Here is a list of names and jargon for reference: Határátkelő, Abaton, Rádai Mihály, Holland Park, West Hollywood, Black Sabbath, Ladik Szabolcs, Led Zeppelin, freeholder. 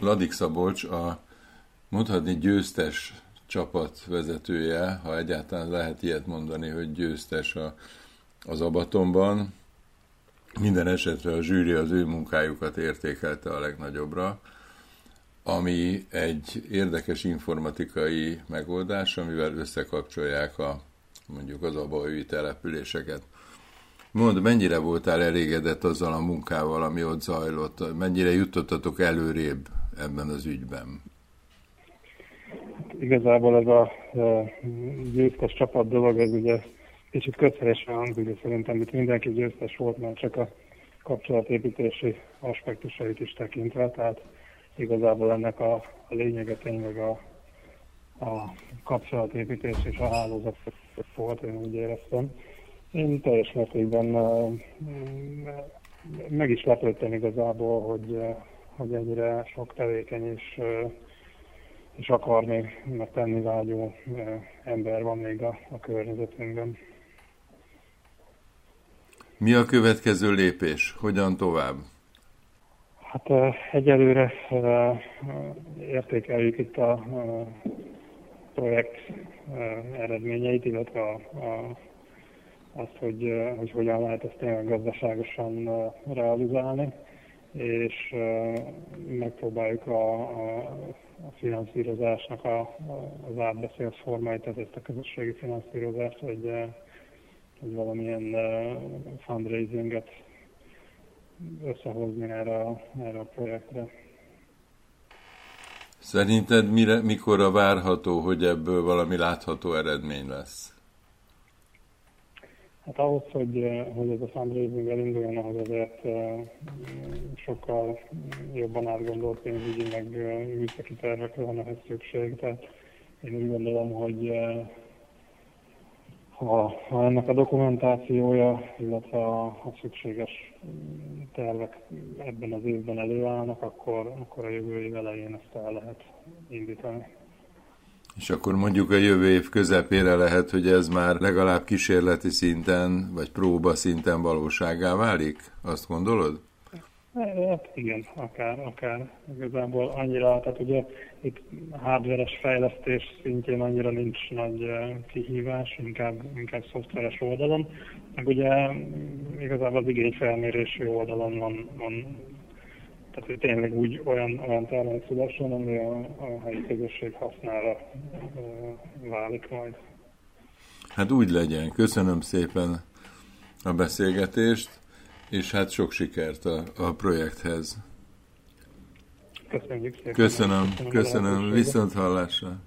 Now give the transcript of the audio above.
Ladik Szabolcs a mondhatni győztes csapat vezetője, ha egyáltalán lehet ilyet mondani, hogy győztes az Abatonban. Minden esetre a zsűri az ő munkájukat értékelte a legnagyobbra, ami egy érdekes informatikai megoldás, amivel összekapcsolják mondjuk az abaúi településeket. Mondd, mennyire voltál elégedett azzal a munkával, ami ott zajlott? Mennyire jutottatok előrébb ebben az ügyben? Igazából ez a győztes csapat dolog, ez ugye kicsit kötelesen hangzik, és szerintem itt mindenki győztes volt, már csak a kapcsolatépítési aspektusait is tekintve, tehát igazából ennek a lényege tényleg a kapcsolatépítés és a hálózat volt, én úgy éreztem. Én teljes mértékben meg is lepődtem igazából, hogy ennyire sok tevékeny és akarni, mert tenni vágyó ember van még a környezetünkben. Mi a következő lépés? Hogyan tovább? Hát egyelőre értékeljük itt a projekt eredményeit, illetve azt, hogy hogyan lehet ezt tényleg gazdaságosan realizálni, és megpróbáljuk a finanszírozásnak az átbeszélt formáit, tehát ezt a közösségi finanszírozást, hogy valamilyen fundraisinget összehozni erre a projektre. Szerinted mikorra várható, hogy ebből valami látható eredmény lesz? Hát ahhoz, hogy ez a fundraising elinduljon, ahhoz azért sokkal jobban átgondolt pénzügyi, meg műszaki tervekre van ehhez szükség. Tehát én úgy gondolom, hogy ha ennek a dokumentációja, illetve a szükséges tervek ebben az évben előállnak, akkor a jövő év elején ezt el lehet indítani. És akkor mondjuk a jövő év közepére lehet, hogy ez már legalább kísérleti szinten, vagy próba szinten valósággá válik? Azt gondolod? Hát igen, akár. Igazából annyira, tehát ugye itt hardveres fejlesztés szintjén annyira nincs nagy kihívás, inkább szoftveres oldalon. Meg ugye igazából az igényfelmérési oldalon van. Tehát, hogy tényleg úgy olyan termék szülessen, ami a helyi közösség hasznára válik majd. Hát úgy legyen. Köszönöm szépen a beszélgetést, és hát sok sikert a projekthez. Köszönjük szépen. Köszönöm. Viszont hallásra.